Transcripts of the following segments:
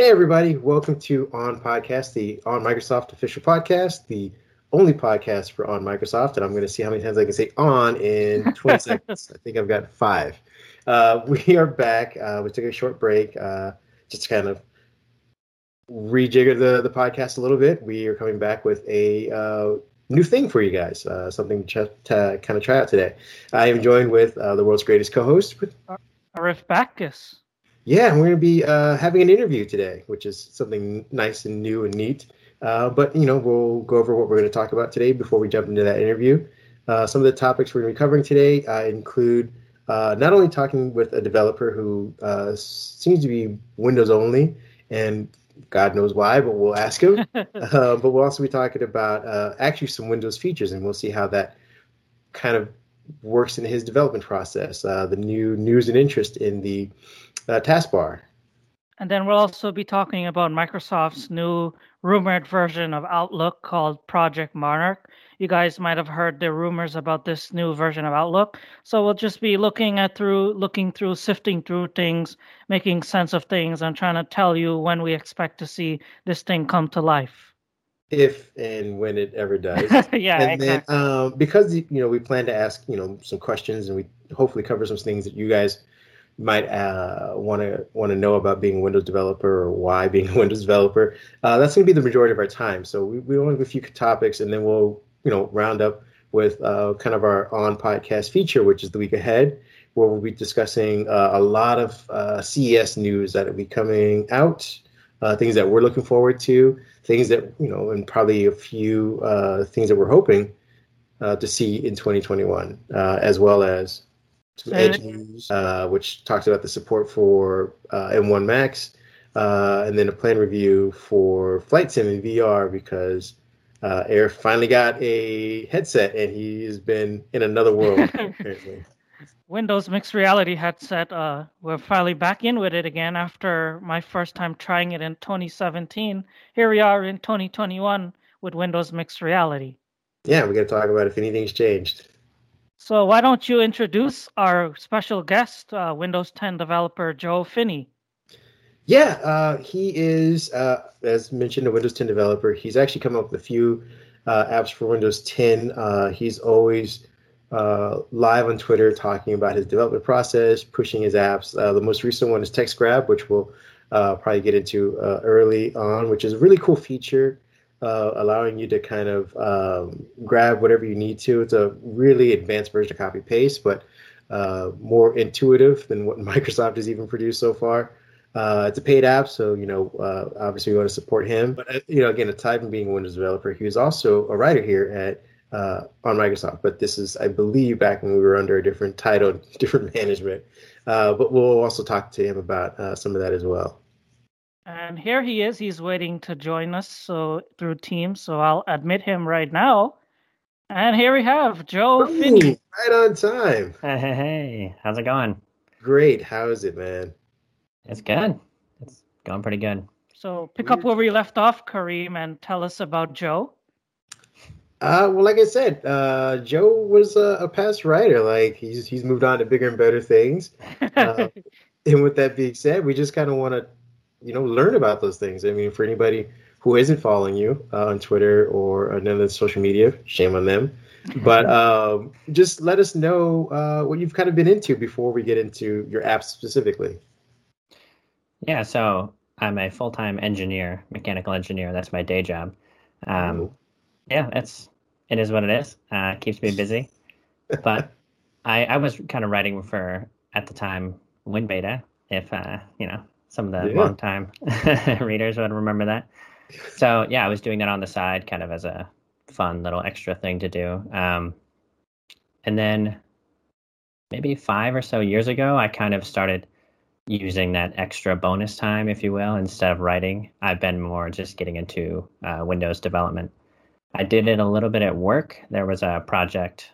Hey everybody, welcome to OnPodcast, the On Microsoft official podcast, the only podcast for On Microsoft, and I'm going to see how many times I can say on in 20 seconds. I think I've got 5. We are back. We took a short break just to kind of rejigger the podcast a little bit. We are coming back with a new thing for you guys, something to kind of try out today. I am joined with the world's greatest co-host, with Arif Bacchus. Yeah, we're going to be having an interview today, which is something nice and new and neat. But, you know, we'll go over what we're going to talk about today before we jump into that interview. Some of the topics we're going to be covering today include not only talking with a developer who seems to be Windows only, and God knows why, but we'll ask him. But we'll also be talking about actually some Windows features, and we'll see how that kind of works in his development process, the new news and interest in the taskbar. And then we'll also be talking about Microsoft's new rumored version of Outlook called Project Monarch. You guys might have heard the rumors about this new version of Outlook. So we'll just be sifting through things, making sense of things, and trying to tell you when we expect to see this thing come to life. If and when it ever does. Yeah, and exactly. Then, because, you know, we plan to ask, you know, some questions, and we hopefully cover some things that you guys might want to know about being a Windows developer, or why being a Windows developer. That's going to be the majority of our time. So we only have a few topics, and then we'll, you know, round up with kind of our On Podcast feature, which is the week ahead, where we'll be discussing a lot of CES news that will be coming out, things that we're looking forward to, things that, you know, and probably a few things that we're hoping to see in 2021, as well as some Edge news, which talks about the support for M1 Max, and then a plan review for Flight Sim in VR, because Arif finally got a headset, and he has been in another world, apparently. Windows Mixed Reality headset, we're finally back in with it again after my first time trying it in 2017. Here we are in 2021 with Windows Mixed Reality. Yeah, we're going to talk about if anything's changed. So why don't you introduce our special guest, Windows 10 developer Joe Finney? Yeah, he is, as mentioned, a Windows 10 developer. He's actually come up with a few apps for Windows 10. He's always live on Twitter talking about his development process, pushing his apps. The most recent one is TextGrab, which we'll probably get into early on, which is a really cool feature. Allowing you to kind of grab whatever you need to. It's a really advanced version of copy-paste, but more intuitive than what Microsoft has even produced so far. It's a paid app, so, you know, obviously we want to support him. But, you know, again, aside from being a Windows developer, he was also a writer here at on Microsoft. But this is, I believe, back when we were under a different title, different management. But we'll also talk to him about some of that as well. And here he is. He's waiting to join us through Teams. So I'll admit him right now. And here we have Joe Finney. Right on time. Hey, how's it going? Great. How is it, man? It's good. It's going pretty good. So pick up where we left off, Kareem, and tell us about Joe. Well, like I said, Joe was a past writer. Like he's moved on to bigger and better things. And with that being said, we just kind of want to, you know, learn about those things. I mean, for anybody who isn't following you on Twitter or another social media, shame on them. But just let us know what you've kind of been into before we get into your apps specifically. Yeah, so I'm a full-time engineer, mechanical engineer. That's my day job. Yeah, it is what it is. Keeps me busy. But I was kind of writing for, at the time, WinBeta, if, you know, some of the long-time readers would remember that. So, yeah, I was doing that on the side kind of as a fun little extra thing to do. And then maybe 5 or so years ago, I kind of started using that extra bonus time, if you will. Instead of writing, I've been more just getting into Windows development. I did it a little bit at work. There was a project.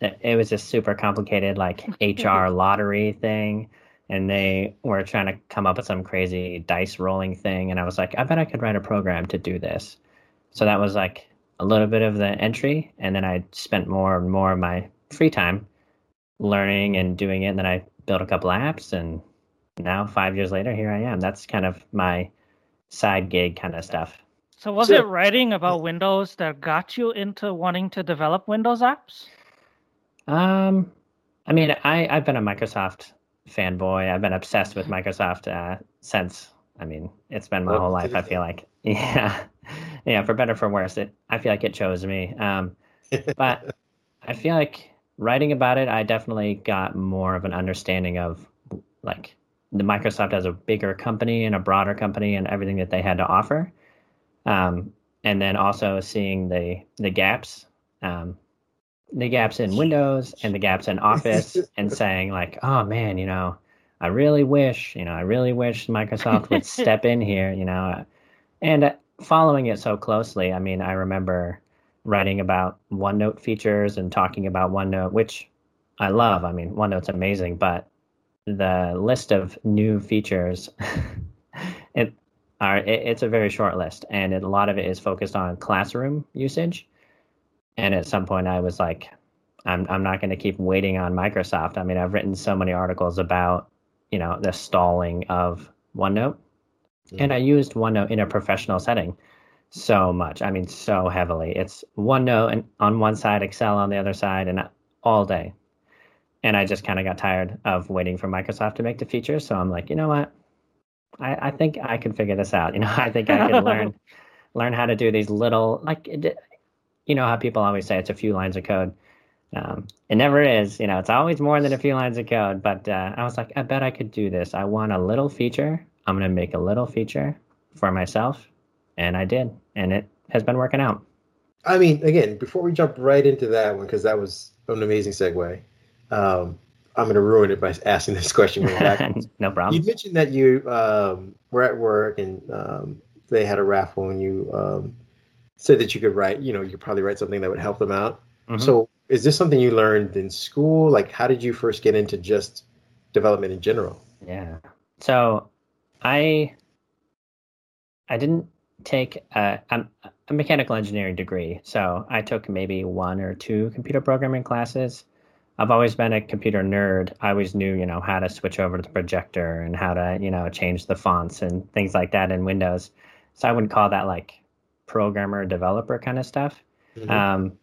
It was a super complicated, like, HR lottery thing. And they were trying to come up with some crazy dice rolling thing. And I was like, I bet I could write a program to do this. So that was like a little bit of the entry. And then I spent more and more of my free time learning and doing it. And then I built a couple apps and now 5 years later, here I am. That's kind of my side gig kind of stuff. So was it writing about Windows that got you into wanting to develop Windows apps? I mean, I've been a Microsoft fanboy. I've been obsessed with Microsoft since, I mean, it's been my whole life, I feel like. Yeah. Yeah, for better or for worse, I feel like it chose me. But I feel like writing about it, I definitely got more of an understanding of, like, the Microsoft as a bigger company and a broader company and everything that they had to offer. And then also seeing the gaps in Windows and the gaps in Office and saying like, oh man, you know, I really wish Microsoft would step in here, you know, and following it so closely. I mean, I remember writing about OneNote features and talking about OneNote, which I love. I mean, OneNote's amazing, but the list of new features, it's a very short list, and a lot of it is focused on classroom usage. And at some point I was like, I'm not going to keep waiting on Microsoft. I mean, I've written so many articles about, you know, the stalling of OneNote. Mm-hmm. And I used OneNote in a professional setting so much. I mean, so heavily. It's OneNote and on one side, Excel on the other side, and all day. And I just kind of got tired of waiting for Microsoft to make the feature. So I'm like, you know what? I think I can figure this out. You know, I think I can learn how to do these little, like, you know how people always say it's a few lines of code. It never is. You know, it's always more than a few lines of code. But I was like, I bet I could do this. I want a little feature. I'm going to make a little feature for myself. And I did. And it has been working out. I mean, again, before we jump right into that one, because that was an amazing segue. I'm going to ruin it by asking this question. No problem. You mentioned that you were at work and they had a raffle, and you said that you could write, you know, you could probably write something that would help them out. Mm-hmm. So is this something you learned in school? Like, how did you first get into just development in general? Yeah. So I didn't take a mechanical engineering degree. So I took maybe one or two computer programming classes. I've always been a computer nerd. I always knew, you know, how to switch over to the projector and how to, you know, change the fonts and things like that in Windows. So I wouldn't call that like programmer, developer kind of stuff. Mm-hmm.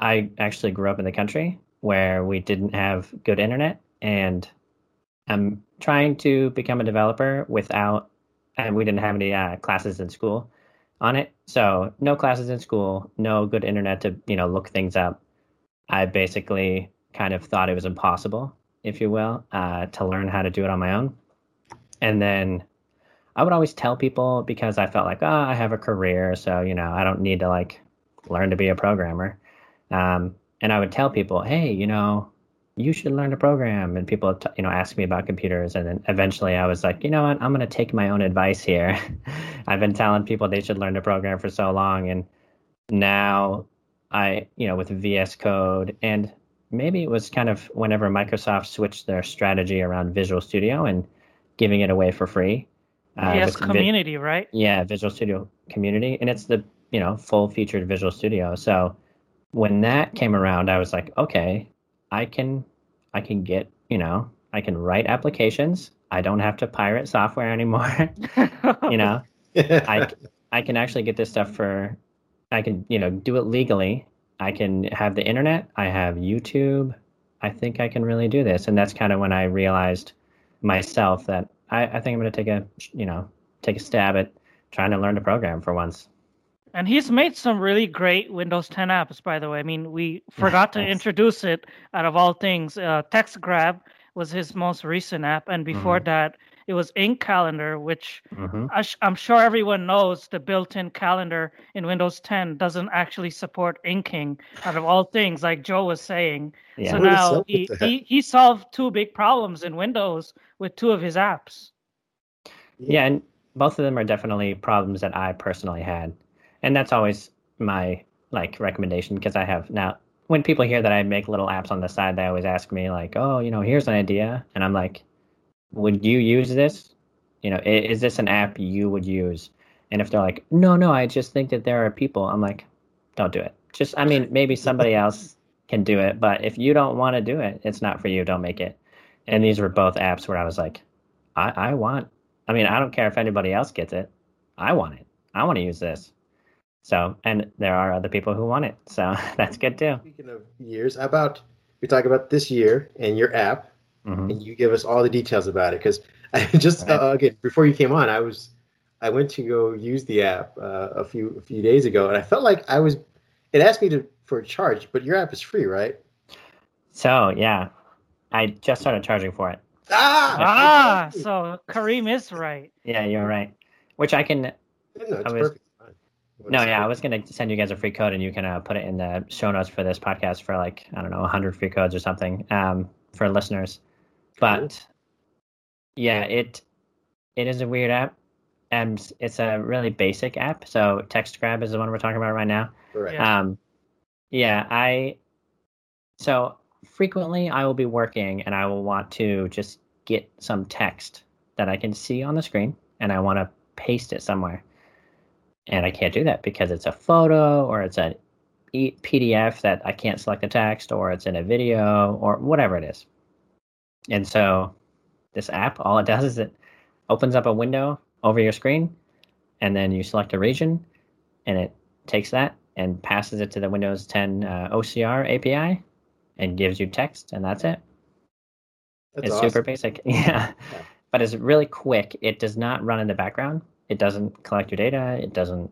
I actually grew up in the country where we didn't have good internet, and I'm trying to become a developer without, and we didn't have any classes in school on it. So no classes in school, no good internet to, you know, look things up. I basically kind of thought it was impossible, if you will, to learn how to do it on my own. And then I would always tell people, because I felt like, oh, I have a career, so, you know, I don't need to like learn to be a programmer. And I would tell people, hey, you know, you should learn to program. And people, you know, ask me about computers. And then eventually I was like, you know what, I'm going to take my own advice here. I've been telling people they should learn to program for so long. And now I, you know, with VS Code, and maybe it was kind of whenever Microsoft switched their strategy around Visual Studio and giving it away for free. Yes, Community, right? Yeah, Visual Studio Community. And it's the, you know, full-featured Visual Studio. So when that came around, I was like, okay, I can get, you know, I can write applications. I don't have to pirate software anymore. You know, I can actually get this stuff for, I can, you know, do it legally. I can have the internet, I have YouTube, I think I can really do this. And that's kind of when I realized myself that I think I'm going to take a stab at trying to learn to program for once. And he's made some really great Windows 10 apps, by the way. I mean, we forgot to introduce it, out of all things. TextGrab was his most recent app. And before that, it was Ink Calendar, which I'm sure everyone knows the built-in calendar in Windows 10 doesn't actually support inking, out of all things, like Joe was saying. Yeah. So now he solved two big problems in Windows with two of his apps. Yeah, and both of them are definitely problems that I personally had. And that's always my like recommendation, because I have now, when people hear that I make little apps on the side, they always ask me like, oh, you know, here's an idea. And I'm like, would you use this? You know, is this an app you would use? And if they're like, no, I just think that there are people, I'm like, don't do it. Just, I mean, maybe somebody else can do it, but if you don't want to do it, it's not for you. Don't make it. And these were both apps where I was like, I don't care if anybody else gets it. I want it. I want to use this. So, and there are other people who want it. So that's good too. Speaking of years, how about we talk about this year and your app, mm-hmm. and you give us all the details about it? Because I just, again, before you came on, I went to go use the app a few days ago, and I felt like it asked me for a charge, but your app is free, right? So, yeah, I just started charging for it. So Kareem is right. Yeah, you're right. Which I can. No, it's perfect. No, yeah, I was going to send you guys a free code, and you can put it in the show notes for this podcast for, 100 free codes or something for listeners. But, yeah, it is a weird app, and it's a really basic app. So TextGrab is the one we're talking about right now. Right. So frequently I will be working, and I will want to just get some text that I can see on the screen, and I want to paste it somewhere. And I can't do that because it's a photo, or it's a PDF that I can't select the text, or it's in a video, or whatever it is. And so this app, all it does is it opens up a window over your screen, and then you select a region, and it takes that and passes it to the Windows 10 OCR API and gives you text, and that's it. That's awesome. Super basic. Yeah. But it's really quick. It does not run in the background. It doesn't collect your data. It doesn't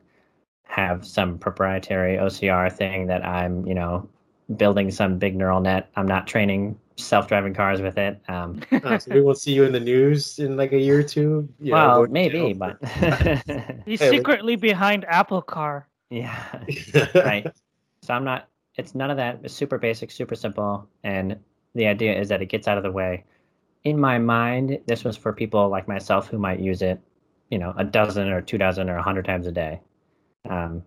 have some proprietary OCR thing that I'm, building some big neural net. I'm not training self-driving cars with it. So we won't see you in the news in a year or two. Maybe, but he's secretly behind Apple Car. Yeah, right. So I'm not. It's none of that. It's super basic, super simple, and the idea is that it gets out of the way. In my mind, this was for people like myself who might use it, a dozen or two dozen or 100 times a day. And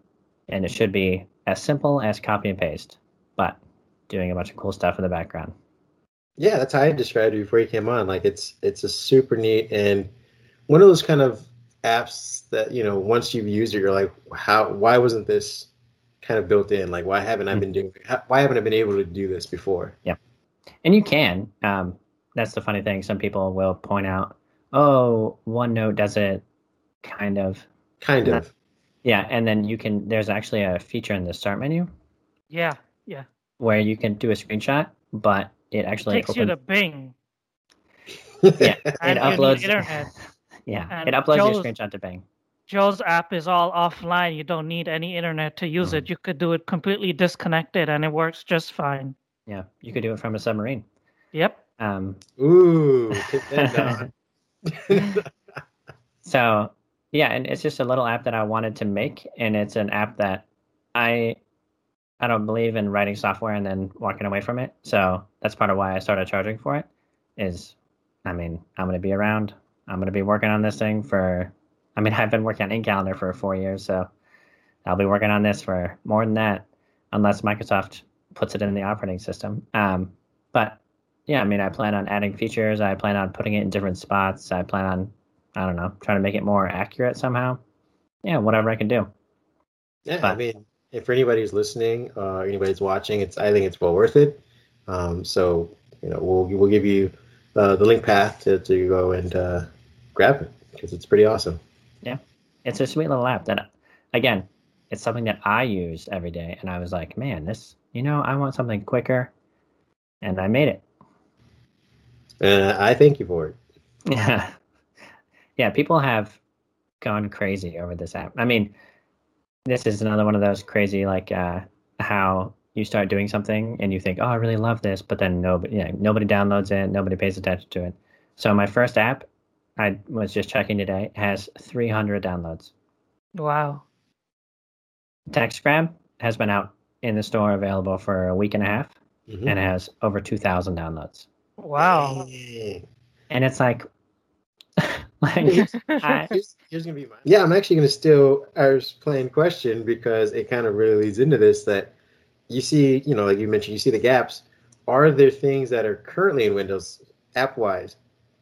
it should be as simple as copy and paste, but doing a bunch of cool stuff in the background. Yeah, that's how I described it before you came on. It's a super neat and one of those kind of apps that, once you've used it, you're like, why wasn't this kind of built in? Why haven't I been doing it? Why haven't I been able to do this before? Yeah. And you can. That's the funny thing. Some people will point out, oh, OneNote does it. Kind of. Yeah, and then you can, there's actually a feature in the start menu. Yeah. Where you can do a screenshot, but it actually takes you to Bing. Yeah, it uploads. Internet. Yeah, and it uploads your screenshot to Bing. Joe's app is all offline. You don't need any internet to use it. You could do it completely disconnected, and it works just fine. Yeah, you could do it from a submarine. Yep. Ooh, take that down. So, yeah, and it's just a little app that I wanted to make, and it's an app that I don't believe in writing software and then walking away from it. So that's part of why I started charging for it is, I'm going to be around. I'm going to be working on this thing for, I've been working on Ink Calendar for 4 years, so I'll be working on this for more than that, unless Microsoft puts it in the operating system. But, yeah, I plan on adding features. I plan on putting it in different spots. I plan on trying to make it more accurate somehow. Yeah, whatever I can do. Yeah, but, if for anybody who's listening or anybody's watching, I think it's well worth it. So, we'll give you the link path to go and grab it because it's pretty awesome. Yeah, it's a sweet little app that, again, it's something that I use every day. And I was like, man, this, I want something quicker. And I made it. And I thank you for it. Yeah. Yeah, people have gone crazy over this app. This is another one of those crazy, how you start doing something and you think, oh, I really love this, but then nobody downloads it, nobody pays attention to it. So my first app, I was just checking today, has 300 downloads. Wow. TextGrab has been out in the store available for a week and a half, mm-hmm. and has over 2,000 downloads. Wow. And it's like... here's gonna be mine. Yeah, I'm actually gonna steal Arif's plain question because it kind of really leads into this. That you see, like you mentioned, you see the gaps. Are there things that are currently in Windows app-wise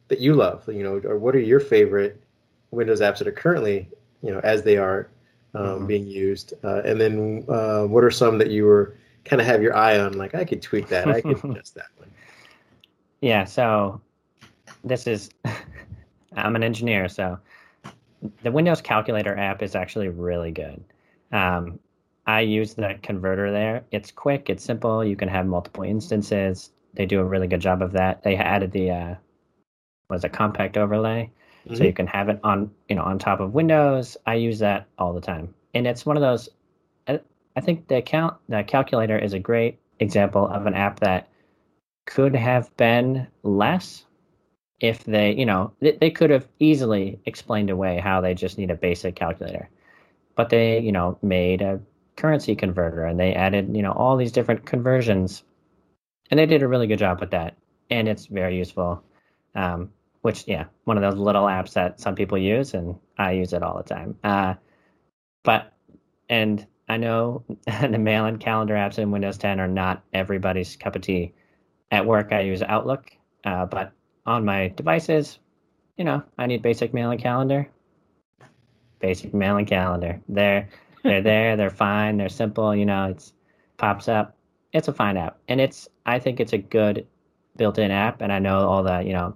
that you love? Or what are your favorite Windows apps that are currently, as they are being used? And then what are some that you were kind of have your eye on? Like I could tweak that, I could adjust that one. Yeah. So this is. I'm an engineer, so the Windows Calculator app is actually really good. I use the converter there. It's quick, it's simple. You can have multiple instances. They do a really good job of that. They added the compact overlay, so you can have it on on top of Windows. I use that all the time, and it's one of those. I think the calculator is a great example of an app that could have been less if they, they could have easily explained away how they just need a basic calculator. But they, made a currency converter and they added, all these different conversions, and they did a really good job with that. And it's very useful, one of those little apps that some people use, and I use it all the time. And I know the mail-in calendar apps in Windows 10 are not everybody's cup of tea. At work, I use Outlook, but on my devices, I need basic mail-in calendar. Basic mail-in calendar. They're there. They're fine. They're simple. It pops up. It's a fine app, and I think it's a good built-in app. And I know all the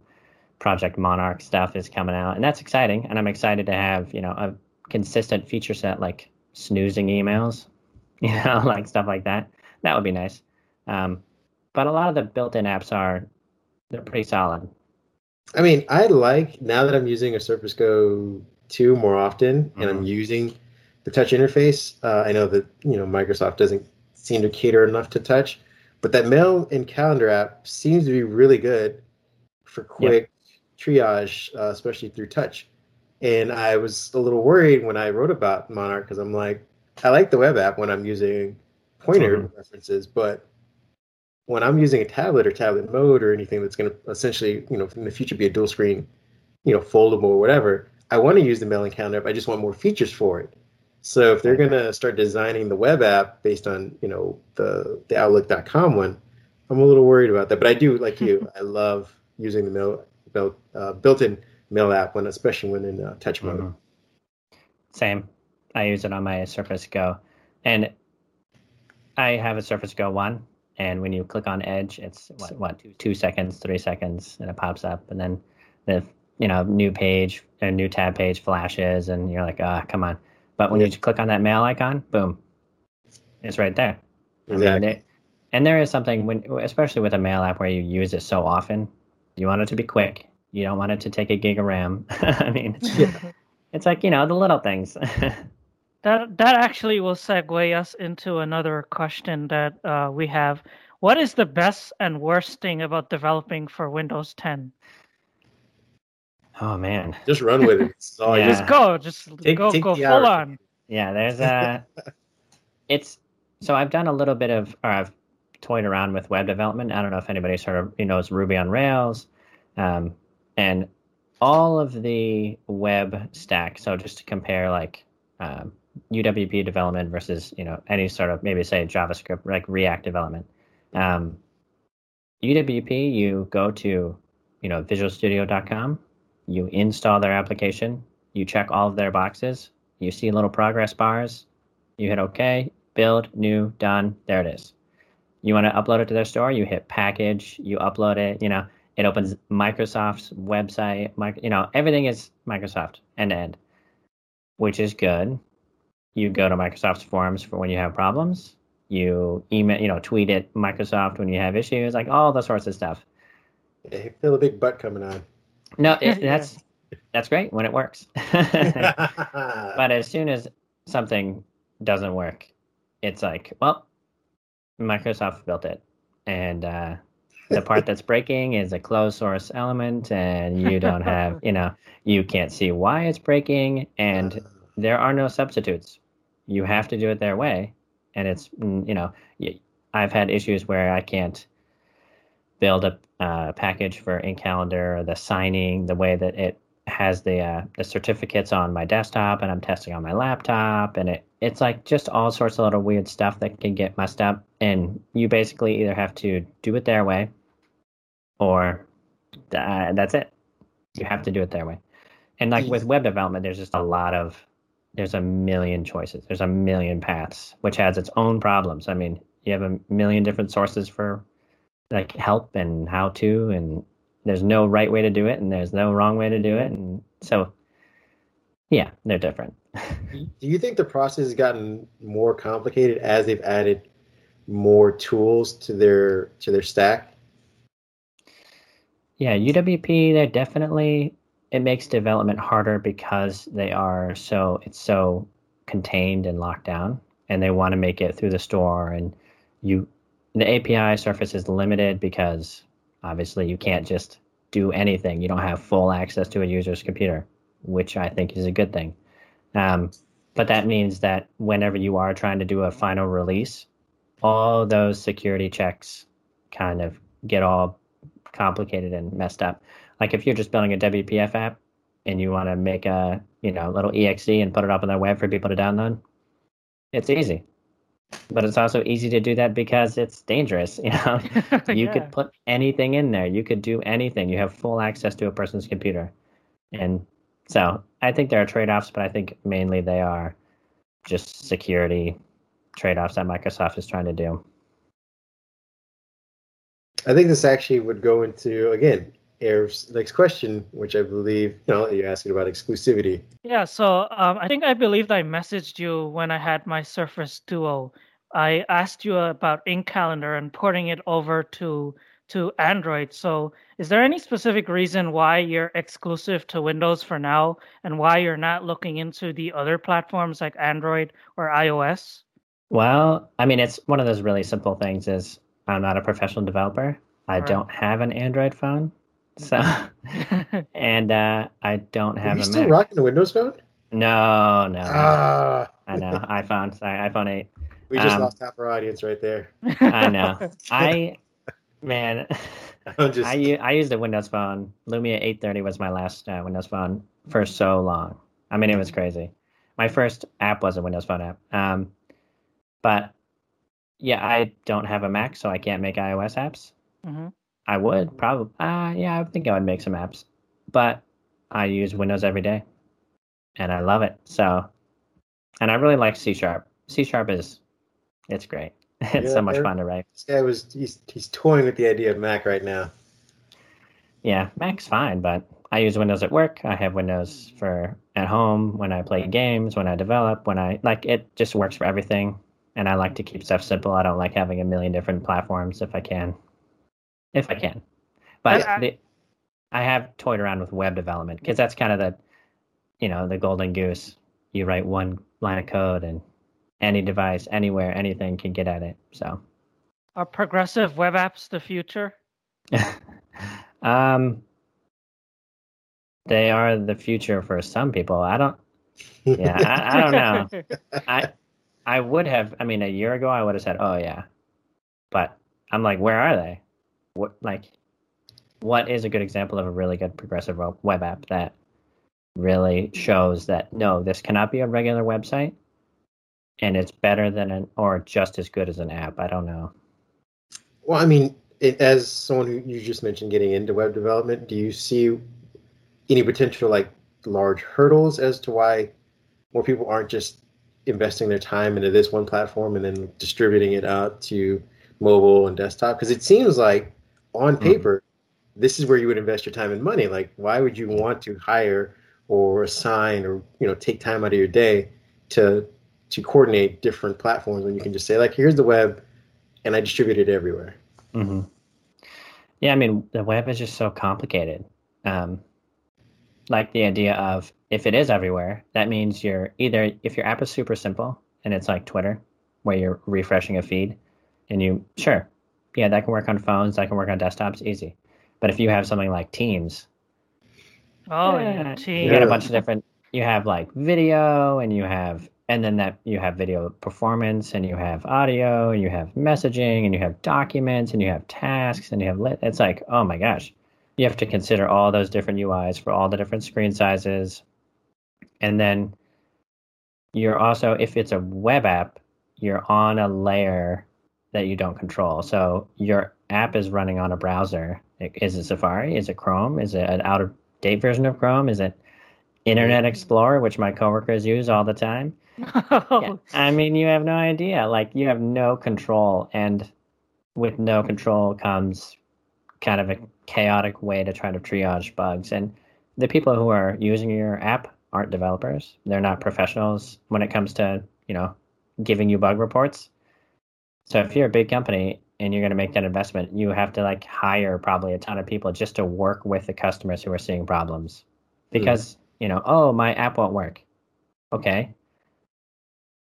Project Monarch stuff is coming out, and that's exciting. And I'm excited to have a consistent feature set like snoozing emails, like stuff like that. That would be nice. But a lot of the built-in apps they're pretty solid. I mean, I like, now that I'm using a Surface Go 2 more often, and I'm using the touch interface, I know that, Microsoft doesn't seem to cater enough to touch, but that mail and calendar app seems to be really good for quick triage, especially through touch. And I was a little worried when I wrote about Monarch, because I'm like, I like the web app when I'm using pointer references, but when I'm using a tablet or tablet mode or anything that's going to essentially, in the future be a dual screen, foldable or whatever, I want to use the mail and calendar app. I just want more features for it. So if they're going to start designing the web app based on, the Outlook.com one, I'm a little worried about that. But I do, like you, I love using the built-in mail app, especially when in touch mode. Same. I use it on my Surface Go. And I have a Surface Go 1. And when you click on Edge, it's 2 seconds, 3 seconds, and it pops up. And then the new page, a new tab page flashes, and you're like, come on. But when you click on that mail icon, boom, it's right there. Exactly. And there is something, especially with a mail app where you use it so often, you want it to be quick. You don't want it to take a gig of RAM. I mean, it's like, the little things. That actually will segue us into another question that we have. What is the best and worst thing about developing for Windows 10? Oh, man. Just run with it. Just go full on. Yeah, there's a... So I've done a little bit of... or I've toyed around with web development. I don't know if anybody's heard of, knows Ruby on Rails. And all of the web stack, so just to compare, like... UWP development versus any sort of, maybe say, JavaScript, like React development. UWP, you go to visualstudio.com, you install their application, you check all of their boxes, you see little progress bars, you hit OK, build, new, done, there it is. You want to upload it to their store, you hit package, you upload it, it opens Microsoft's website, everything is Microsoft end to end, which is good. You go to Microsoft's forums for when you have problems. You email, tweet at Microsoft when you have issues, like all those sorts of stuff. I feel a big butt coming on. No, that's great when it works. But as soon as something doesn't work, it's like, well, Microsoft built it. And the part that's breaking is a closed source element, and you don't have, you can't see why it's breaking, and there are no substitutes. You have to do it their way, and it's, I've had issues where I can't build a package for Ink Calendar, or the signing, the way that it has the certificates on my desktop, and I'm testing on my laptop, and it's like just all sorts of little weird stuff that can get messed up, and you basically either have to do it their way, or that's it. You have to do it their way. And like with web development, there's just there's a million choices. There's a million paths, which has its own problems. I mean, you have a million different sources for like help and how to, and There's no right way to do it, and there's no wrong way to do it. And so, yeah, they're different. Do you think the process has gotten more complicated as they've added more tools to their stack? Yeah, UWP, they're definitely, it makes development harder because they are so contained and locked down, and they want to make it through the store. And the API surface is limited because obviously you can't just do anything. You don't have full access to a user's computer, which I think is a good thing. But that means that whenever you are trying to do a final release, all those security checks kind of get all complicated and messed up. Like if you're just building a WPF app and you want to make a little exe and put it up on the web for people to download, it's easy. But it's also easy to do that because it's dangerous. You yeah. could put anything in there. You could do anything. You have full access to a person's computer. And so I think there are trade-offs, but I think mainly they are just security trade-offs that Microsoft is trying to do. I think this actually would go into, again, Arif's next question, which I believe you're asking about exclusivity. Yeah, so I believe I messaged you when I had my Surface Duo. I asked you about Ink Calendar and porting it over to Android. So is there any specific reason why you're exclusive to Windows for now and why you're not looking into the other platforms like Android or iOS? Well, I mean, it's one of those really simple things is I'm not a professional developer. I don't have an Android phone. So, and I don't have a Mac. Are you still rocking the Windows phone? No. I know, iPhone 8. We just lost half our audience right there. I know. I used a Windows phone. Lumia 830 was my last Windows phone for so long. I mean, it was crazy. My first app was a Windows phone app. But yeah, I don't have a Mac, so I can't make iOS apps. Mm-hmm. I would probably. I think I would make some apps, but I use Windows every day, and I love it. So, and I really like C#. C# it's great. It's so much fun to write. This guy he's toying with the idea of Mac right now. Yeah, Mac's fine, but I use Windows at work. I have Windows for at home when I play games, when I develop, it just works for everything. And I like to keep stuff simple. I don't like having a million different platforms if I can. But I have toyed around with web development because that's kind of the golden goose. You write one line of code and any device, anywhere, anything can get at it. So, are progressive web apps the future? They are the future for some people. I don't know. I would have. I mean, a year ago, I would have said, "Oh yeah," but I'm like, "Where are they? What is a good example of a really good progressive web app that really shows that no, this cannot be a regular website?" And it's better than or just as good as an app. I don't know. Well, I mean, as someone who you just mentioned getting into web development, do you see any potential large hurdles as to why more people aren't just investing their time into this one platform and then distributing it out to mobile and desktop? Because it seems like on paper, this is where you would invest your time and money. Like, why would you want to hire or assign or take time out of your day to coordinate different platforms when you can just say, here's the web, and I distribute it everywhere? Mm-hmm. Yeah, I mean, the web is just so complicated. The idea of if it is everywhere, that means you're either, if your app is super simple, and it's like Twitter, where you're refreshing a feed, and that can work on phones, that can work on desktops, easy. But if you have something like Teams, you get a bunch of different, you have video, and you have, and then that you have video performance, and you have audio, and you have messaging, and you have documents, and you have tasks, and you have it's like, oh my gosh, you have to consider all those different UIs for all the different screen sizes. And then you're also, if it's a web app, you're on a layer that you don't control. So your app is running on a browser. Is it Safari? Is it Chrome? Is it an out-of-date version of Chrome? Is it Internet Explorer, which my coworkers use all the time? Yeah. I mean, you have no idea. You have no control, and with no control comes kind of a chaotic way to try to triage bugs. And the people who are using your app aren't developers. They're not professionals when it comes to, you know, giving you bug reports. So if you're a big company and you're going to make that investment, you have to like hire probably a ton of people just to work with the customers who are seeing problems. Because, you know, oh, my app won't work. Okay.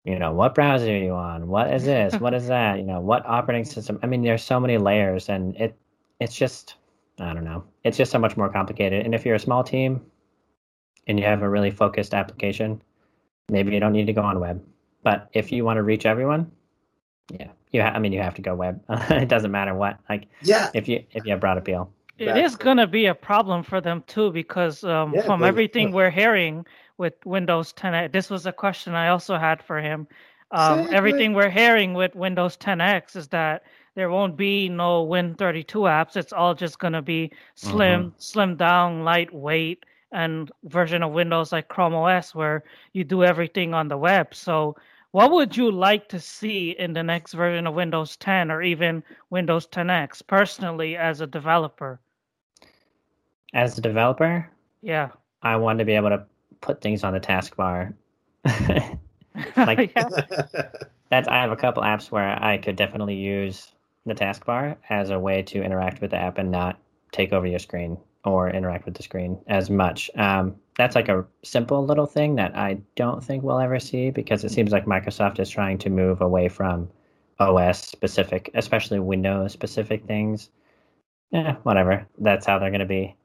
You know, what browser are you on? What is this? What is that? You know, what operating system? I mean, there's so many layers, and it's just, I don't know. It's just so much more complicated. And if you're a small team and you have a really focused application, maybe you don't need to go on web. But if you want to reach everyone, yeah, you have to go web. It doesn't matter what. Like, yeah, if you have broad appeal. It is going to be a problem for them too, because from everything we're hearing with Windows 10, this was a question I also had for him. Everything we're hearing with Windows 10X is that there won't be no Win32 apps. It's all just going to be slimmed down, lightweight, and version of Windows like Chrome OS where you do everything on the web. So what would you like to see in the next version of Windows 10 or even Windows 10X personally as a developer? As a developer? Yeah. I want to be able to put things on the taskbar. I have a couple apps where I could definitely use the taskbar as a way to interact with the app and not take over your screen or interact with the screen as much. That's like a simple little thing that I don't think we'll ever see, because it seems like Microsoft is trying to move away from OS-specific, especially Windows-specific things. Yeah, whatever. That's how they're going to be.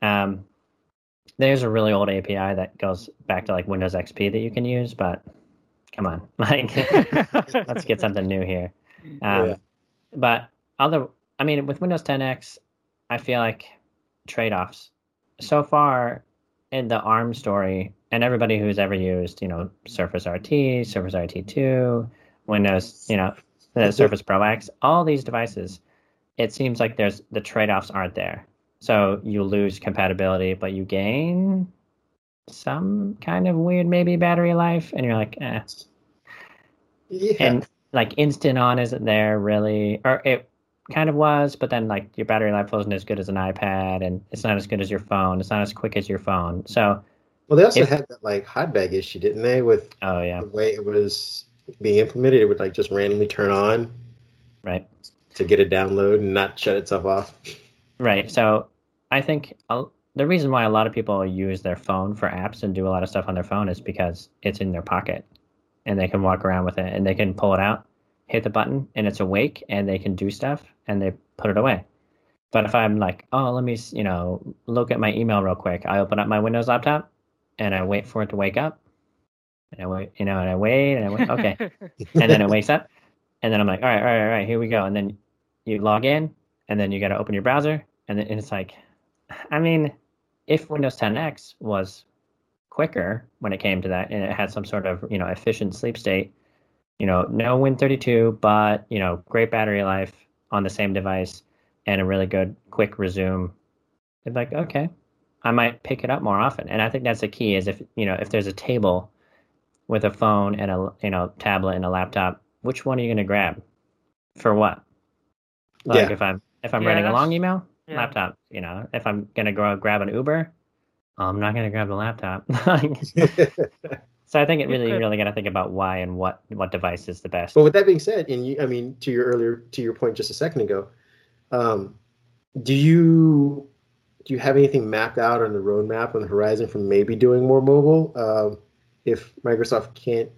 There's a really old API that goes back to like Windows XP that you can use, but come on. Like, let's get something new here. But with Windows 10X, I feel like trade-offs. So far, in the ARM story, and everybody who's ever used, you know, Surface RT, Surface RT2, Windows, you know, the Surface Pro X, all these devices, it seems like there's the trade-offs aren't there. So you lose compatibility, but you gain some kind of weird maybe battery life, and you're like, eh. Yeah. And like instant on isn't there really, or it kind of was, but then like your battery life wasn't as good as an iPad, and it's not as good as your phone, it's not as quick as your phone. So they also had that like hot bag issue, didn't they, with the way it was being implemented. It would like just randomly turn on to get a download and not shut itself off. So I think the reason why a lot of people use their phone for apps and do a lot of stuff on their phone is because it's in their pocket and they can walk around with it, and they can pull it out, hit the button, and it's awake, and they can do stuff, and they put it away. But if I'm like, oh, let me, you know, look at my email real quick, I open up my Windows laptop, and I wait for it to wake up, and I wait, you know, and I wait, and I wait, okay. And then it wakes up, and then I'm like, all right, here we go. And then you log in, and then you got to open your browser, and it's like, I mean, if Windows 10X was quicker when it came to that, and it had some sort of, you know, efficient sleep state, you know, no Win32, but, you know, great battery life on the same device and a really good quick resume, it's like, okay, I might pick it up more often. And I think that's the key is if, you know, if there's a table with a phone and a, you know, tablet and a laptop, which one are you going to grab for what? Like if I'm writing a long email, laptop, you know, if I'm going to grab an Uber, I'm not going to grab the laptop. So I think you really got to think about why and what device is the best. But with that being said, and you, I mean, to your point just a second ago, do you have anything mapped out on the roadmap on the horizon for maybe doing more mobile? If Microsoft can't,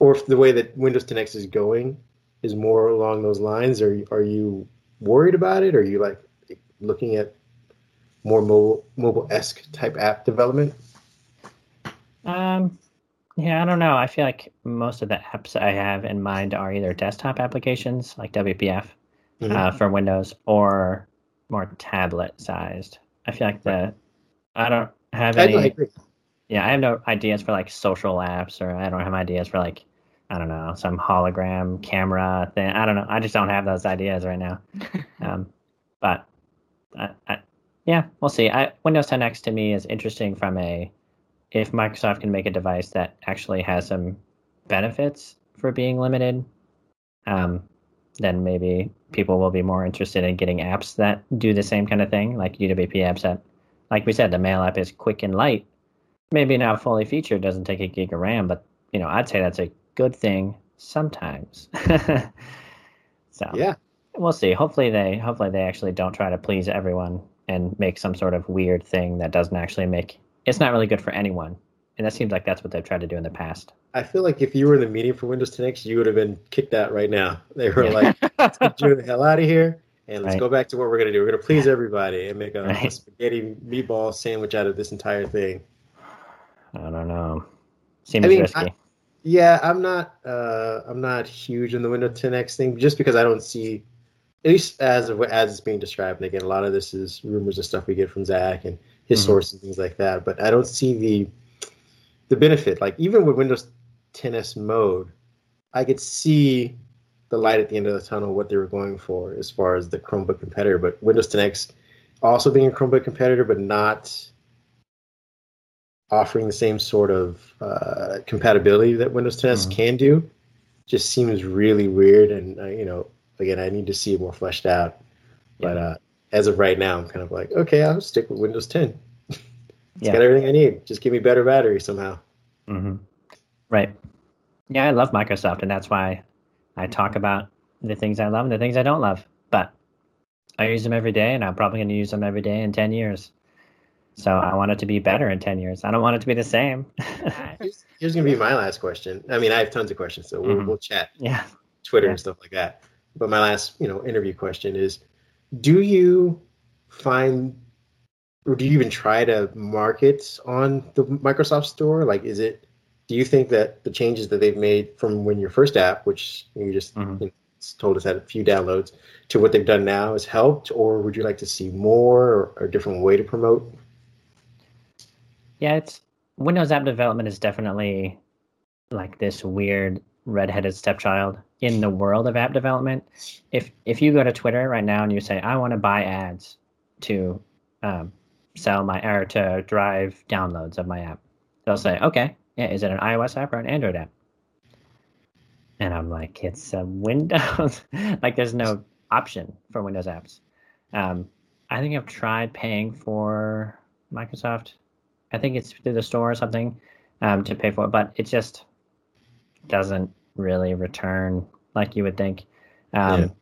or if the way that Windows 10X is going is more along those lines, are you worried about it? Are you like looking at more mobile-esque type app development? Yeah, I don't know. I feel like most of the apps I have in mind are either desktop applications like WPF for Windows, or more tablet-sized. I feel like I have no ideas for like social apps, or I don't have ideas for like, I don't know, some hologram camera thing. I don't know. I just don't have those ideas right now. But we'll see. Windows 10X to me is interesting from a, if Microsoft can make a device that actually has some benefits for being limited, then maybe people will be more interested in getting apps that do the same kind of thing, like UWP apps that, like we said, the mail app is quick and light. Maybe not fully featured, doesn't take a gig of RAM, but you know, I'd say that's a good thing sometimes. So yeah, we'll see. Hopefully they actually don't try to please everyone and make some sort of weird thing that doesn't actually make, it's not really good for anyone. And that seems like that's what they've tried to do in the past. I feel like if you were in the meeting for Windows 10X, you would have been kicked out right now. They were like, let's get you the hell out of here, and let's go back to what we're going to do. We're going to please everybody and make a spaghetti meatball sandwich out of this entire thing. I don't know. Seems risky. I'm not huge in the Windows 10X thing, just because I don't see, at least as it's being described, and again, a lot of this is rumors and stuff we get from Zach and his source and things like that, but I don't see the benefit. Like, even with Windows 10S mode, I could see the light at the end of the tunnel, what they were going for as far as the Chromebook competitor, but Windows 10X also being a Chromebook competitor, but not offering the same sort of compatibility that Windows 10S can do, just seems really weird. And, you know, again, I need to see it more fleshed out. Yeah. But as of right now, I'm kind of like, okay, I'll stick with Windows 10. It's got everything I need. Just give me better battery somehow. Mm-hmm. Right. Yeah, I love Microsoft, and that's why I talk about the things I love and the things I don't love. But I use them every day, and I'm probably going to use them every day in 10 years. So I want it to be better in 10 years. I don't want it to be the same. Here's going to be my last question. I mean, I have tons of questions, so we'll chat. Yeah. Twitter and stuff like that. But my last, interview question is, do you find... or do you even try to market on the Microsoft Store? Like, do you think that the changes that they've made from when your first app, which you just told us had a few downloads, to what they've done now has helped? Or would you like to see more or a different way to promote? Yeah, Windows app development is definitely like this weird redheaded stepchild in the world of app development. If you go to Twitter right now and you say, I want to buy ads to... to drive downloads of my app. They'll say, okay, yeah, is it an iOS app or an Android app? And I'm like, it's a Windows. Like, there's no option for Windows apps. I think I've tried paying for Microsoft. I think it's through the store or something to pay for it, but it just doesn't really return like you would think. Every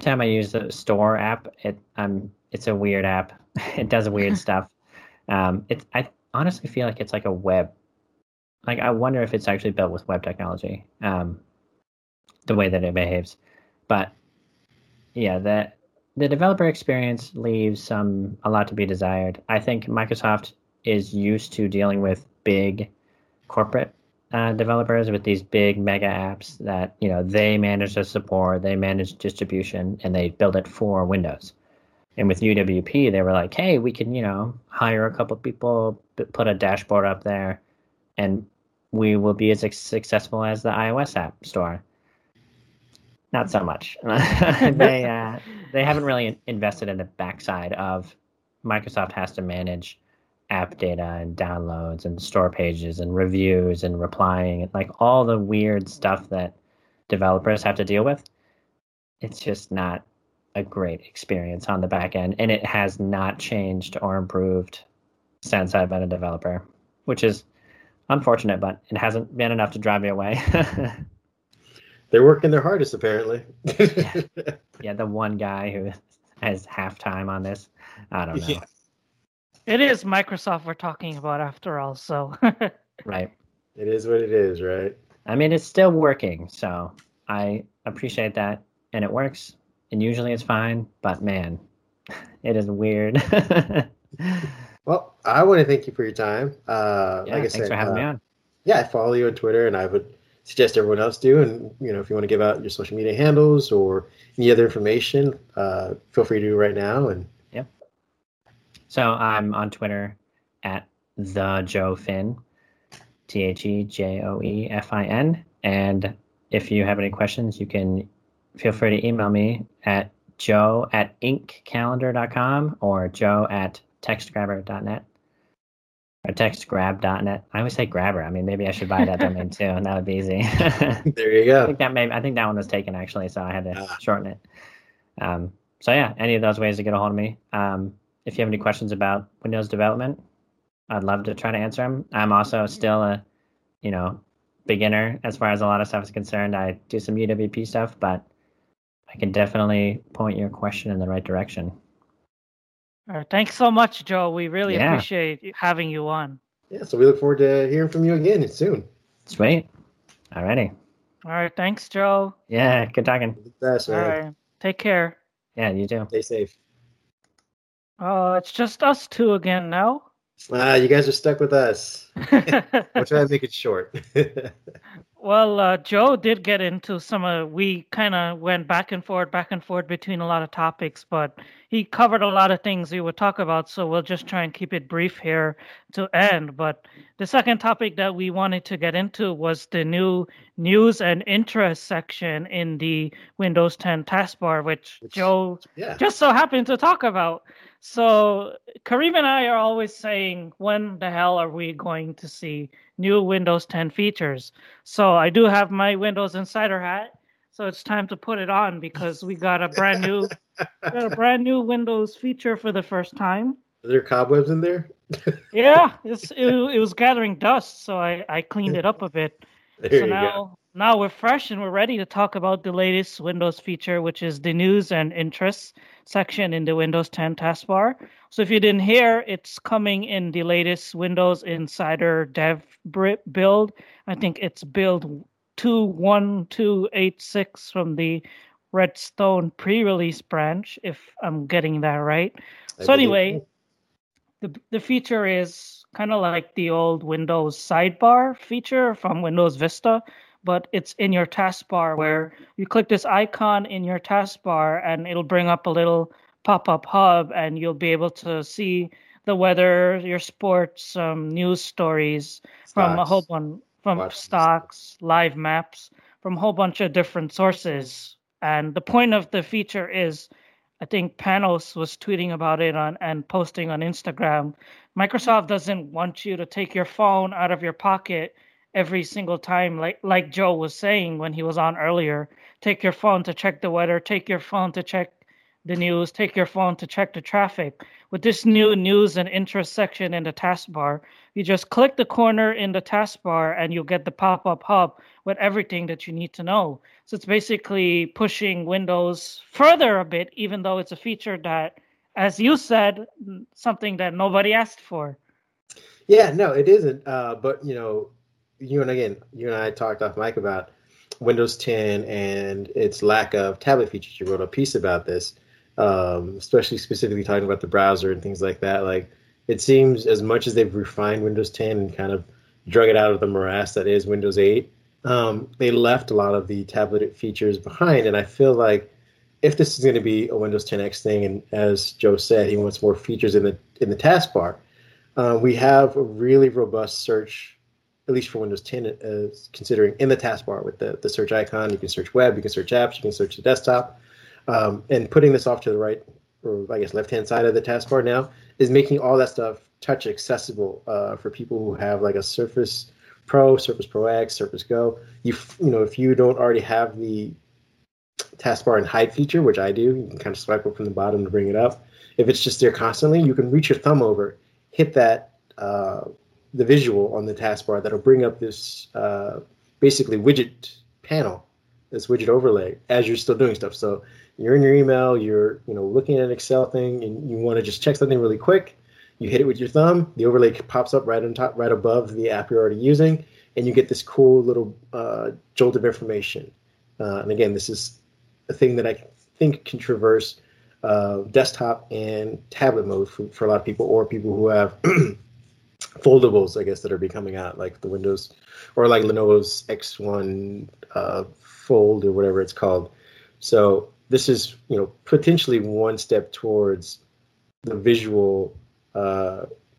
time I use the store app, it's a weird app. It does weird stuff. I honestly feel like it's like a web. Like, I wonder if it's actually built with web technology, the way that it behaves. But yeah, the developer experience leaves a lot to be desired. I think Microsoft is used to dealing with big corporate developers with these big mega apps that, they manage the support, they manage distribution, and they build it for Windows. And with UWP, they were like, hey, we can, hire a couple people, put a dashboard up there, and we will be as successful as the iOS app store. Not so much. They haven't really invested in the backside of Microsoft has to manage app data and downloads and store pages and reviews and replying and like all the weird stuff that developers have to deal with. It's just not a great experience on the back end, and it has not changed or improved since I've been a developer, which is unfortunate, but it hasn't been enough to drive me away. They're working their hardest, apparently. Yeah, the one guy who has half time on this, I don't know. Yeah. It is Microsoft we're talking about after all, so. Right. It is what it is, right? I mean, it's still working, so I appreciate that. And it works, and usually it's fine, but man, it is weird. Well, I want to thank you for your time. Thanks for having me on. Yeah, I follow you on Twitter, and I would suggest everyone else do. And, if you want to give out your social media handles or any other information, feel free to do right now. And so I'm on Twitter at the Joe Finn, TheJoeFin. And if you have any questions, you can feel free to email me at joe@inkcalendar.com or joe@textgrabber.net. or TextGrab.net. I always say grabber. I mean, maybe I should buy that domain too, and that would be easy. There you go. I think that one was taken actually, so I had to shorten it. So yeah, any of those ways to get a hold of me. If you have any questions about Windows development, I'd love to try to answer them. I'm also still a, beginner as far as a lot of stuff is concerned. I do some UWP stuff, but I can definitely point your question in the right direction. All right, thanks so much, Joe. We really appreciate having you on. Yeah, so we look forward to hearing from you again soon. Sweet. All righty. All right, thanks, Joe. Yeah, good talking. All right, take care. Yeah, you too. Stay safe. It's just us two again now. You guys are stuck with us. I'll try to make it short. Well, Joe did get into we kind of went back and forth between a lot of topics, but he covered a lot of things we would talk about, so we'll just try and keep it brief here to end. But the second topic that we wanted to get into was the new news and interest section in the Windows 10 taskbar, which Joe just so happened to talk about. So Kareem and I are always saying, when the hell are we going to see new Windows 10 features? So I do have my Windows Insider hat. So it's time to put it on because we got a brand new Windows feature for the first time. Are there cobwebs in there? Yeah, it was gathering dust, so I cleaned it up a bit. Now we're fresh and we're ready to talk about the latest Windows feature, which is the news and interests section in the Windows 10 taskbar. So if you didn't hear, it's coming in the latest Windows Insider Dev build. I think it's build 21286 from the Redstone pre-release branch, if I'm getting that right. So anyway, the feature is kind of like the old Windows sidebar feature from Windows Vista, but it's in your taskbar where you click this icon in your taskbar and it'll bring up a little pop-up hub and you'll be able to see the weather, your sports, news stories from a whole bunch, from stocks, live maps, from a whole bunch of different sources. And the point of the feature is, I think Panos was tweeting about it and posting on Instagram. Microsoft doesn't want you to take your phone out of your pocket every single time, like Joe was saying when he was on earlier. Take your phone to check the weather, take your phone to check the news, take your phone to check the traffic. With this new news and interest section in the taskbar, you just click the corner in the taskbar and you'll get the pop-up hub with everything that you need to know. So it's basically pushing Windows further a bit, even though it's a feature that, as you said, something that nobody asked for. Yeah, no, it isn't. But, you and I talked off mic about Windows 10 and its lack of tablet features. You wrote a piece about this, specifically talking about the browser and things like that. Like, it seems as much as they've refined Windows 10 and kind of drug it out of the morass that is Windows 8, they left a lot of the tablet features behind. And I feel like if this is going to be a Windows 10X thing, and as Joe said, he wants more features in the taskbar, we have a really robust search, at least for Windows 10, considering in the taskbar with the search icon. You can search web, you can search apps, you can search the desktop. And putting this off to the right, or I guess left-hand side of the taskbar now, is making all that stuff touch accessible for people who have like a Surface Pro, Surface Pro X, Surface Go. If you don't already have the taskbar and hide feature, which I do, you can kind of swipe up from the bottom to bring it up. If it's just there constantly, you can reach your thumb over, hit that the visual on the taskbar that'll bring up this basically widget panel, this widget overlay, as you're still doing stuff. So you're in your email, you're looking at an Excel thing, and you want to just check something really quick. You hit it with your thumb, the overlay pops up right on top, right above the app you're already using, and you get this cool little jolt of information. And again, this is a thing that I think can traverse desktop and tablet mode for a lot of people, or people who have foldables, I guess, that are becoming out, like the Windows or like Lenovo's X1 Fold or whatever it's called. So this is, potentially one step towards the visual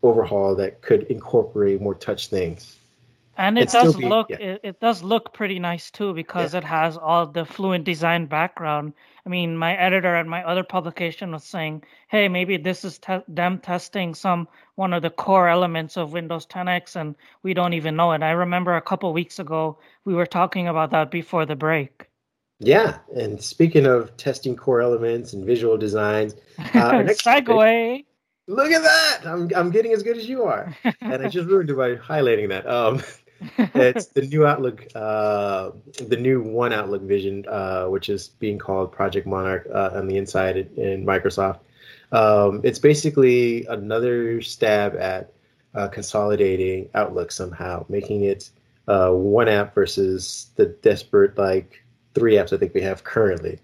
overhaul that could incorporate more touch things. And it does look it does look pretty nice too, because it has all the Fluent Design background. I mean, my editor at my other publication was saying, hey, maybe this is them testing one of the core elements of Windows 10X, and we don't even know it. I remember a couple of weeks ago, we were talking about that before the break. Yeah, and speaking of testing core elements and visual designs, segue. Look at that! I'm getting as good as you are, and I just ruined it by highlighting that. It's the new Outlook, the new One Outlook vision, which is being called Project Monarch on the inside in Microsoft. It's basically another stab at consolidating Outlook somehow, making it one app versus the desperate three apps I think we have currently.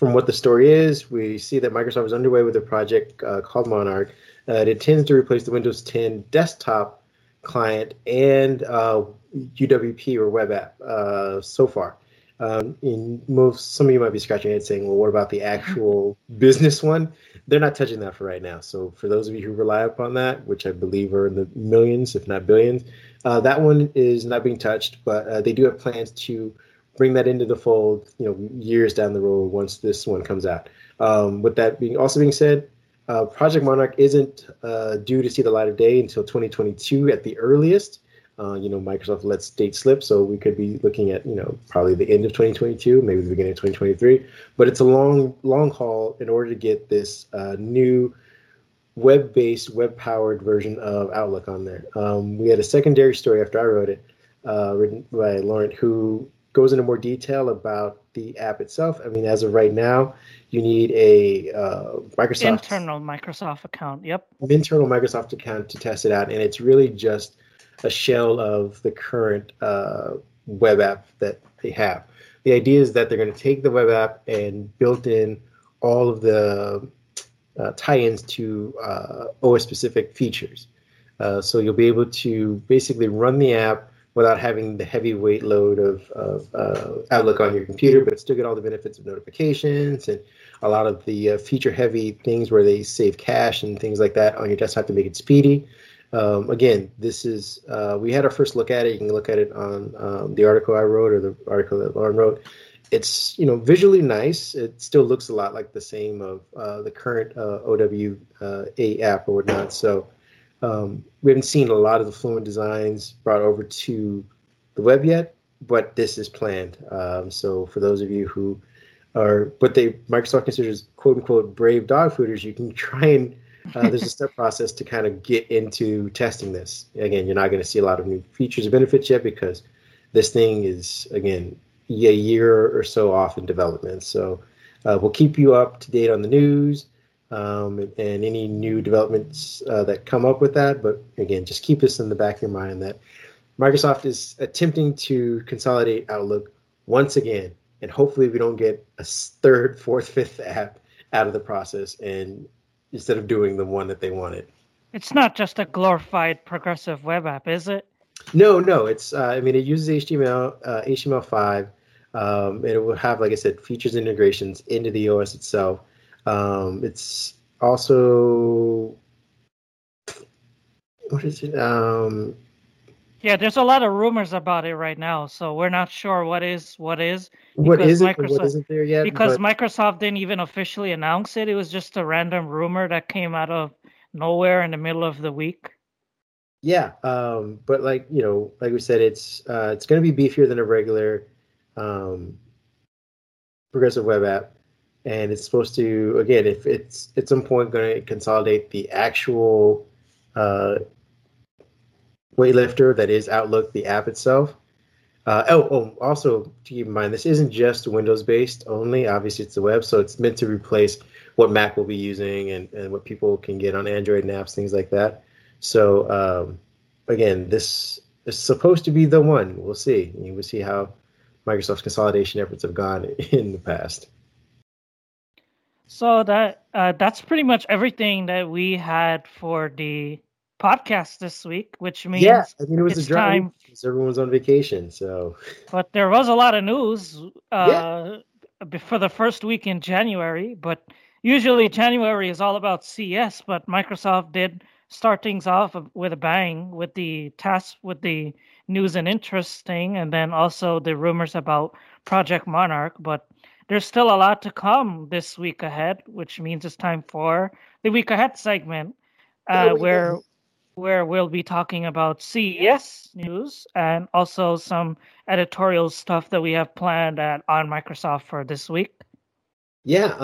From what the story is, we see that Microsoft is underway with a project called Monarch. It intends to replace the Windows 10 desktop client and UWP or web app so far. Some of you might be scratching your head saying, well, what about the actual business one? They're not touching that for right now. So for those of you who rely upon that, which I believe are in the millions, if not billions, that one is not being touched, but they do have plans to bring that into the fold, years down the road once this one comes out. With that being said, Project Monarch isn't due to see the light of day until 2022 at the earliest. Microsoft lets dates slip, so we could be looking at, probably the end of 2022, maybe the beginning of 2023. But it's a long haul in order to get this new web-based, web-powered version of Outlook on there. We had a secondary story after I wrote it, written by Laurent, who goes into more detail about the app itself. I mean, as of right now, you need a internal Microsoft account. Yep. An internal Microsoft account to test it out, and it's really just a shell of the current web app that they have. The idea is that they're going to take the web app and build in all of the tie-ins to OS-specific features. So you'll be able to basically run the app without having the heavy weight load of Outlook on your computer, but still get all the benefits of notifications and a lot of the feature-heavy things where they save cache and things like that on your desktop to make it speedy. Again, this is we had our first look at it. You can look at it on the article I wrote or the article that Lauren wrote. It's visually nice. It still looks a lot like the same of the current OWA app or whatnot. So. We haven't seen a lot of the Fluent designs brought over to the web yet, but this is planned. So for those of you who are what Microsoft considers quote-unquote brave dog fooders, you can try and there's a step process to kind of get into testing this. Again, you're not going to see a lot of new features and benefits yet because this thing is, again, a year or so off in development. So we'll keep you up to date on the news. And any new developments that come up with that. But again, just keep this in the back of your mind that Microsoft is attempting to consolidate Outlook once again. And hopefully we don't get a third, fourth, fifth app out of the process and instead of doing the one that they wanted. It's not just a glorified progressive web app, is it? No. It's it uses HTML, HTML5. And it will have, like I said, features and integrations into the OS itself. It's also, what is it? There's a lot of rumors about it right now, so we're not sure what isn't there yet. Because Microsoft didn't even officially announce it. It was just a random rumor that came out of nowhere in the middle of the week. Yeah, but like we said, it's going to be beefier than a regular progressive web app. And it's supposed to, again, if it's at some point going to consolidate the actual weightlifter that is Outlook, the app itself. Also, to keep in mind, this isn't just Windows-based only. Obviously, it's the web, so it's meant to replace what Mac will be using and what people can get on Android and apps, things like that. So, again, this is supposed to be the one. We'll see. We'll see how Microsoft's consolidation efforts have gone in the past. So that's pretty much everything that we had for the podcast this week, which means it was a dry time because everyone's on vacation. So, but there was a lot of news for the first week in January. But usually January is all about CES, but Microsoft did start things off with a bang with the tasks, with the news and interesting, and then also the rumors about Project Monarch. But there's still a lot to come this week ahead, which means it's time for the Week Ahead segment, where we'll be talking about CES news and also some editorial stuff that we have planned at On Microsoft for this week. Yeah,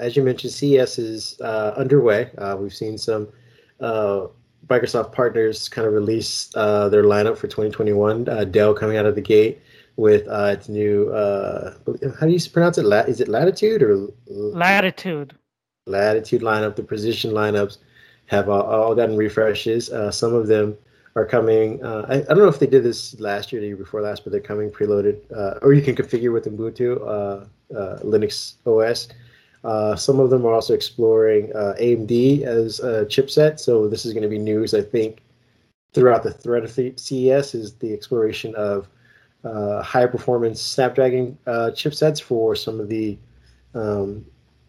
as you mentioned, CES is underway. We've seen some Microsoft partners kind of release their lineup for 2021. Dell coming out of the gate with its new, how do you pronounce it? Is it Latitude or? Latitude. Latitude lineup, the precision lineups have all gotten refreshes. Some of them are coming, I don't know if they did this last year, the year before last, but they're coming preloaded, or you can configure with Ubuntu, Linux OS. Some of them are also exploring AMD as a chipset, so this is going to be news, I think, throughout the thread of CES is the exploration of high-performance Snapdragon chipsets for some of the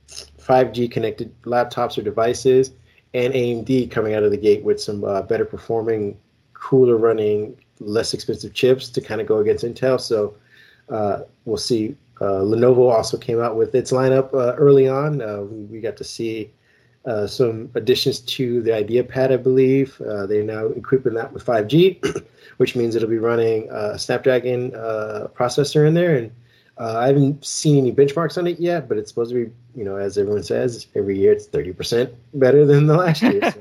5G-connected laptops or devices, and AMD coming out of the gate with some better-performing, cooler-running, less expensive chips to kind of go against Intel, so we'll see. Lenovo also came out with its lineup early on. We got to see some additions to the IdeaPad, I believe. They're now equipping that with 5G, which means it'll be running a Snapdragon processor in there. And I haven't seen any benchmarks on it yet, but it's supposed to be, you know, as everyone says, every year it's 30% better than the last year.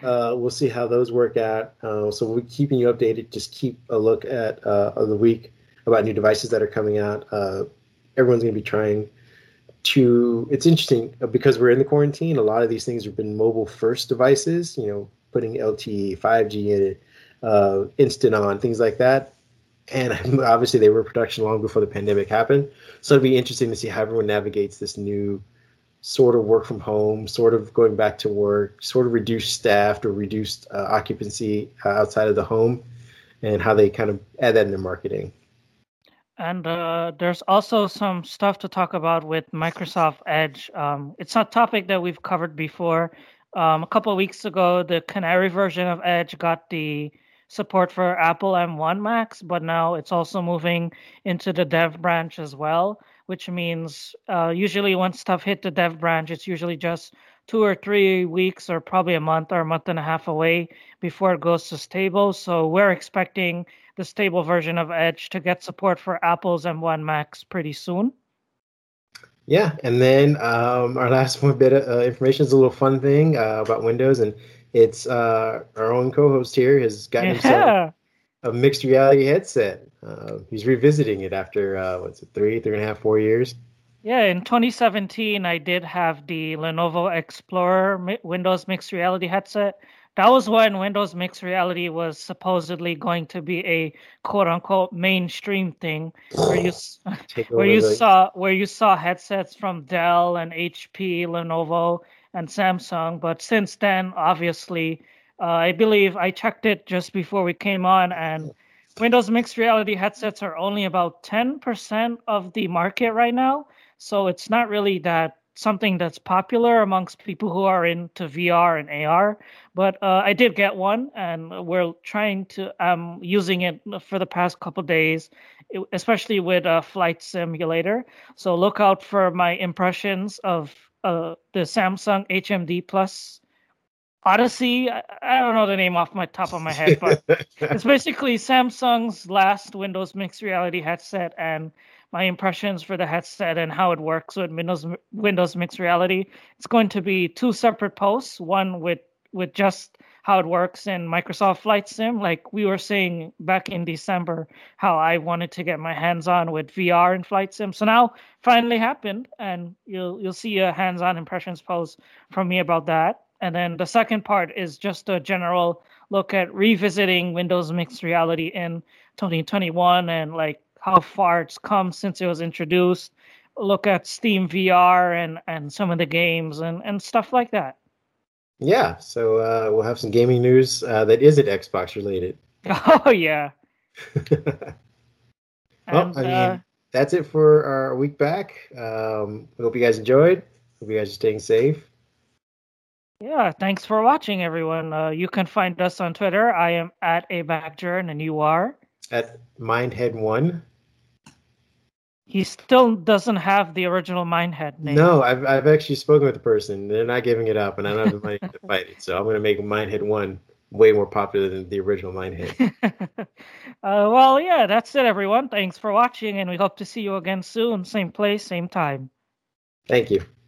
So we'll see how those work out. So we'll be keeping you updated. Just keep a look at the week about new devices that are coming out. Everyone's going to be trying to, it's interesting because we're in the quarantine. A lot of these things have been mobile first devices, you know, putting LTE, 5G in it, instant on, things like that. And obviously they were in production long before the pandemic happened. So it'd be interesting to see how everyone navigates this new sort of work from home, sort of going back to work, sort of reduced staff or reduced occupancy outside of the home, and how they kind of add that in their marketing. And there's also some stuff to talk about with Microsoft Edge. It's a topic that we've covered before. A couple of weeks ago, the Canary version of Edge got the support for Apple M1 Macs, but now it's also moving into the dev branch as well, which means usually when stuff hit the dev branch, it's usually just 2 or 3 weeks or probably a month or a month and a half away before it goes to stable. So we're expecting the stable version of Edge to get support for Apple's M1 Macs pretty soon. Yeah, and then our last one bit of information is a little fun thing about Windows, and it's our own co-host here has gotten himself a mixed reality headset. He's revisiting it after, 3.5, 4 years? Yeah, in 2017, I did have the Lenovo Explorer Windows Mixed Reality headset. That was when Windows Mixed Reality was supposedly going to be a quote-unquote mainstream thing, where you saw headsets from Dell and HP, Lenovo, and Samsung. But since then, obviously, I believe I checked it just before we came on, and Windows Mixed Reality headsets are only about 10% of the market right now, so it's not really that something that's popular amongst people who are into VR and AR, but I did get one, and we're trying to using it for the past couple days, especially with Flight Simulator. So look out for my impressions of the Samsung HMD Plus Odyssey. I don't know the name off my top of my head, but it's basically Samsung's last Windows Mixed Reality headset, and my impressions for the headset and how it works with Windows Mixed Reality. It's going to be two separate posts, one with just how it works in Microsoft Flight Sim, like we were saying back in December, how I wanted to get my hands on with VR and Flight Sim. So now finally happened, and you'll see a hands-on impressions post from me about that. And then the second part is just a general look at revisiting Windows Mixed Reality in 2021 and like how far it's come since it was introduced, look at Steam VR and some of the games and stuff like that. Yeah, so we'll have some gaming news that isn't Xbox related. Oh, yeah. That's it for our week back. We hope you guys enjoyed. Hope you guys are staying safe. Yeah, thanks for watching, everyone. You can find us on Twitter. I am at abacjern, and you are? At mindhead1. He still doesn't have the original Mindhead name. No, I've actually spoken with the person. They're not giving it up, and I don't have the money to fight it. So I'm going to make Mindhead1 way more popular than the original Mindhead. Well, yeah, that's it, everyone. Thanks for watching, and we hope to see you again soon. Same place, same time. Thank you.